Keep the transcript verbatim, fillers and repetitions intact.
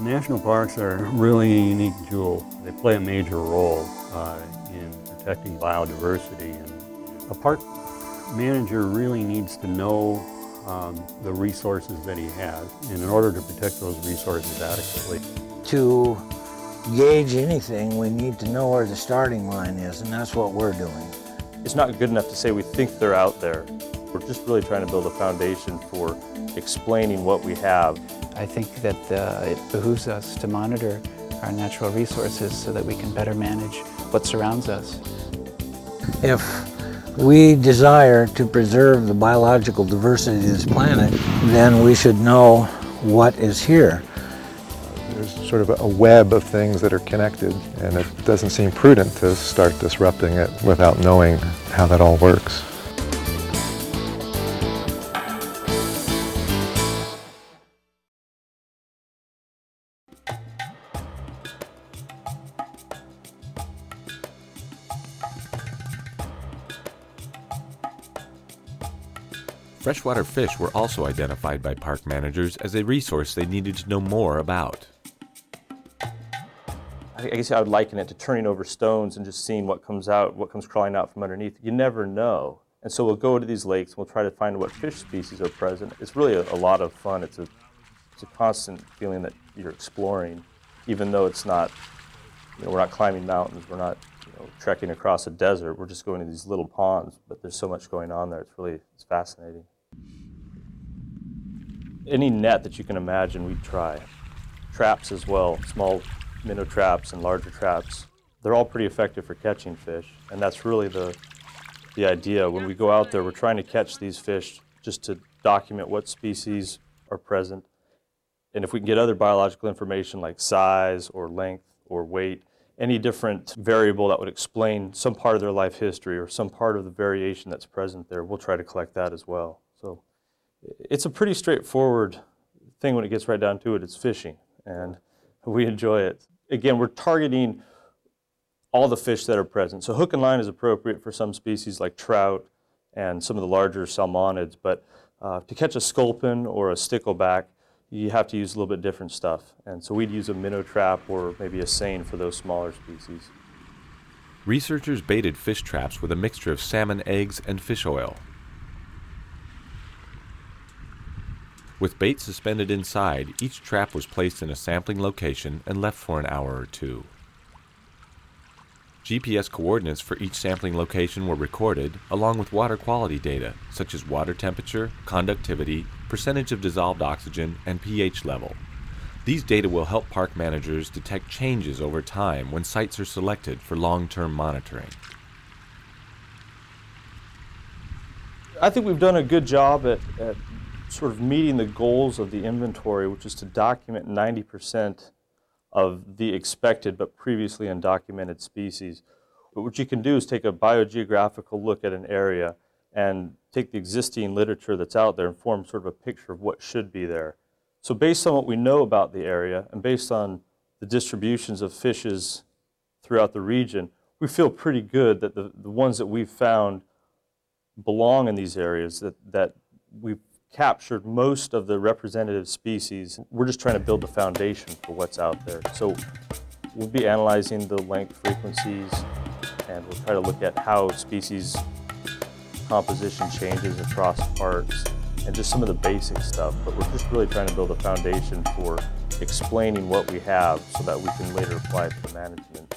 National parks are really a unique jewel. They play a major role uh, in protecting biodiversity. And a park manager really needs to know um, the resources that he has and in order to protect those resources adequately. To gauge anything, we need to know where the starting line is, and that's what we're doing. It's not good enough to say we think they're out there. We're just really trying to build a foundation for explaining what we have. I think that uh, it behooves us to monitor our natural resources so that we can better manage what surrounds us. If we desire to preserve the biological diversity of this planet, then we should know what is here. There's sort of a web of things that are connected, and it doesn't seem prudent to start disrupting it without knowing how that all works. Freshwater fish were also identified by park managers as a resource they needed to know more about. I guess I would liken it to turning over stones and just seeing what comes out, what comes crawling out from underneath. You never know. And so we'll go to these lakes and we'll try to find what fish species are present. It's really a, a lot of fun. It's a, it's a constant feeling that you're exploring, even though it's not, you know, we're not climbing mountains, we're not you know, trekking across a desert, we're just going to these little ponds, but there's so much going on there. It's really, it's fascinating. Any net that you can imagine, we try. Traps as well, small minnow traps and larger traps. They're all pretty effective for catching fish, and that's really the, the idea. When we go out there, we're trying to catch these fish just to document what species are present. And if we can get other biological information like size or length or weight, any different variable that would explain some part of their life history or some part of the variation that's present there, we'll try to collect that as well. So it's a pretty straightforward thing when it gets right down to it. It's fishing, and we enjoy it. Again, we're targeting all the fish that are present. So hook and line is appropriate for some species like trout and some of the larger salmonids, but uh, to catch a sculpin or a stickleback, you have to use a little bit different stuff. And so we'd use a minnow trap or maybe a seine for those smaller species. Researchers baited fish traps with a mixture of salmon eggs and fish oil. With bait suspended inside, each trap was placed in a sampling location and left for an hour or two. G P S coordinates for each sampling location were recorded, along with water quality data, such as water temperature, conductivity, percentage of dissolved oxygen, and pH level. These data will help park managers detect changes over time when sites are selected for long-term monitoring. I think we've done a good job at, at sort of meeting the goals of the inventory, which is to document ninety percent of the expected but previously undocumented species. But what you can do is take a biogeographical look at an area and take the existing literature that's out there and form sort of a picture of what should be there. So based on what we know about the area and based on the distributions of fishes throughout the region, we feel pretty good that the, the ones that we've found belong in these areas, that, that we've captured most of the representative species. We're just trying to build the foundation for what's out there. So we'll be analyzing the length, frequencies, and we'll try to look at how species composition changes across parks and just some of the basic stuff. But we're just really trying to build a foundation for explaining what we have so that we can later apply it to management.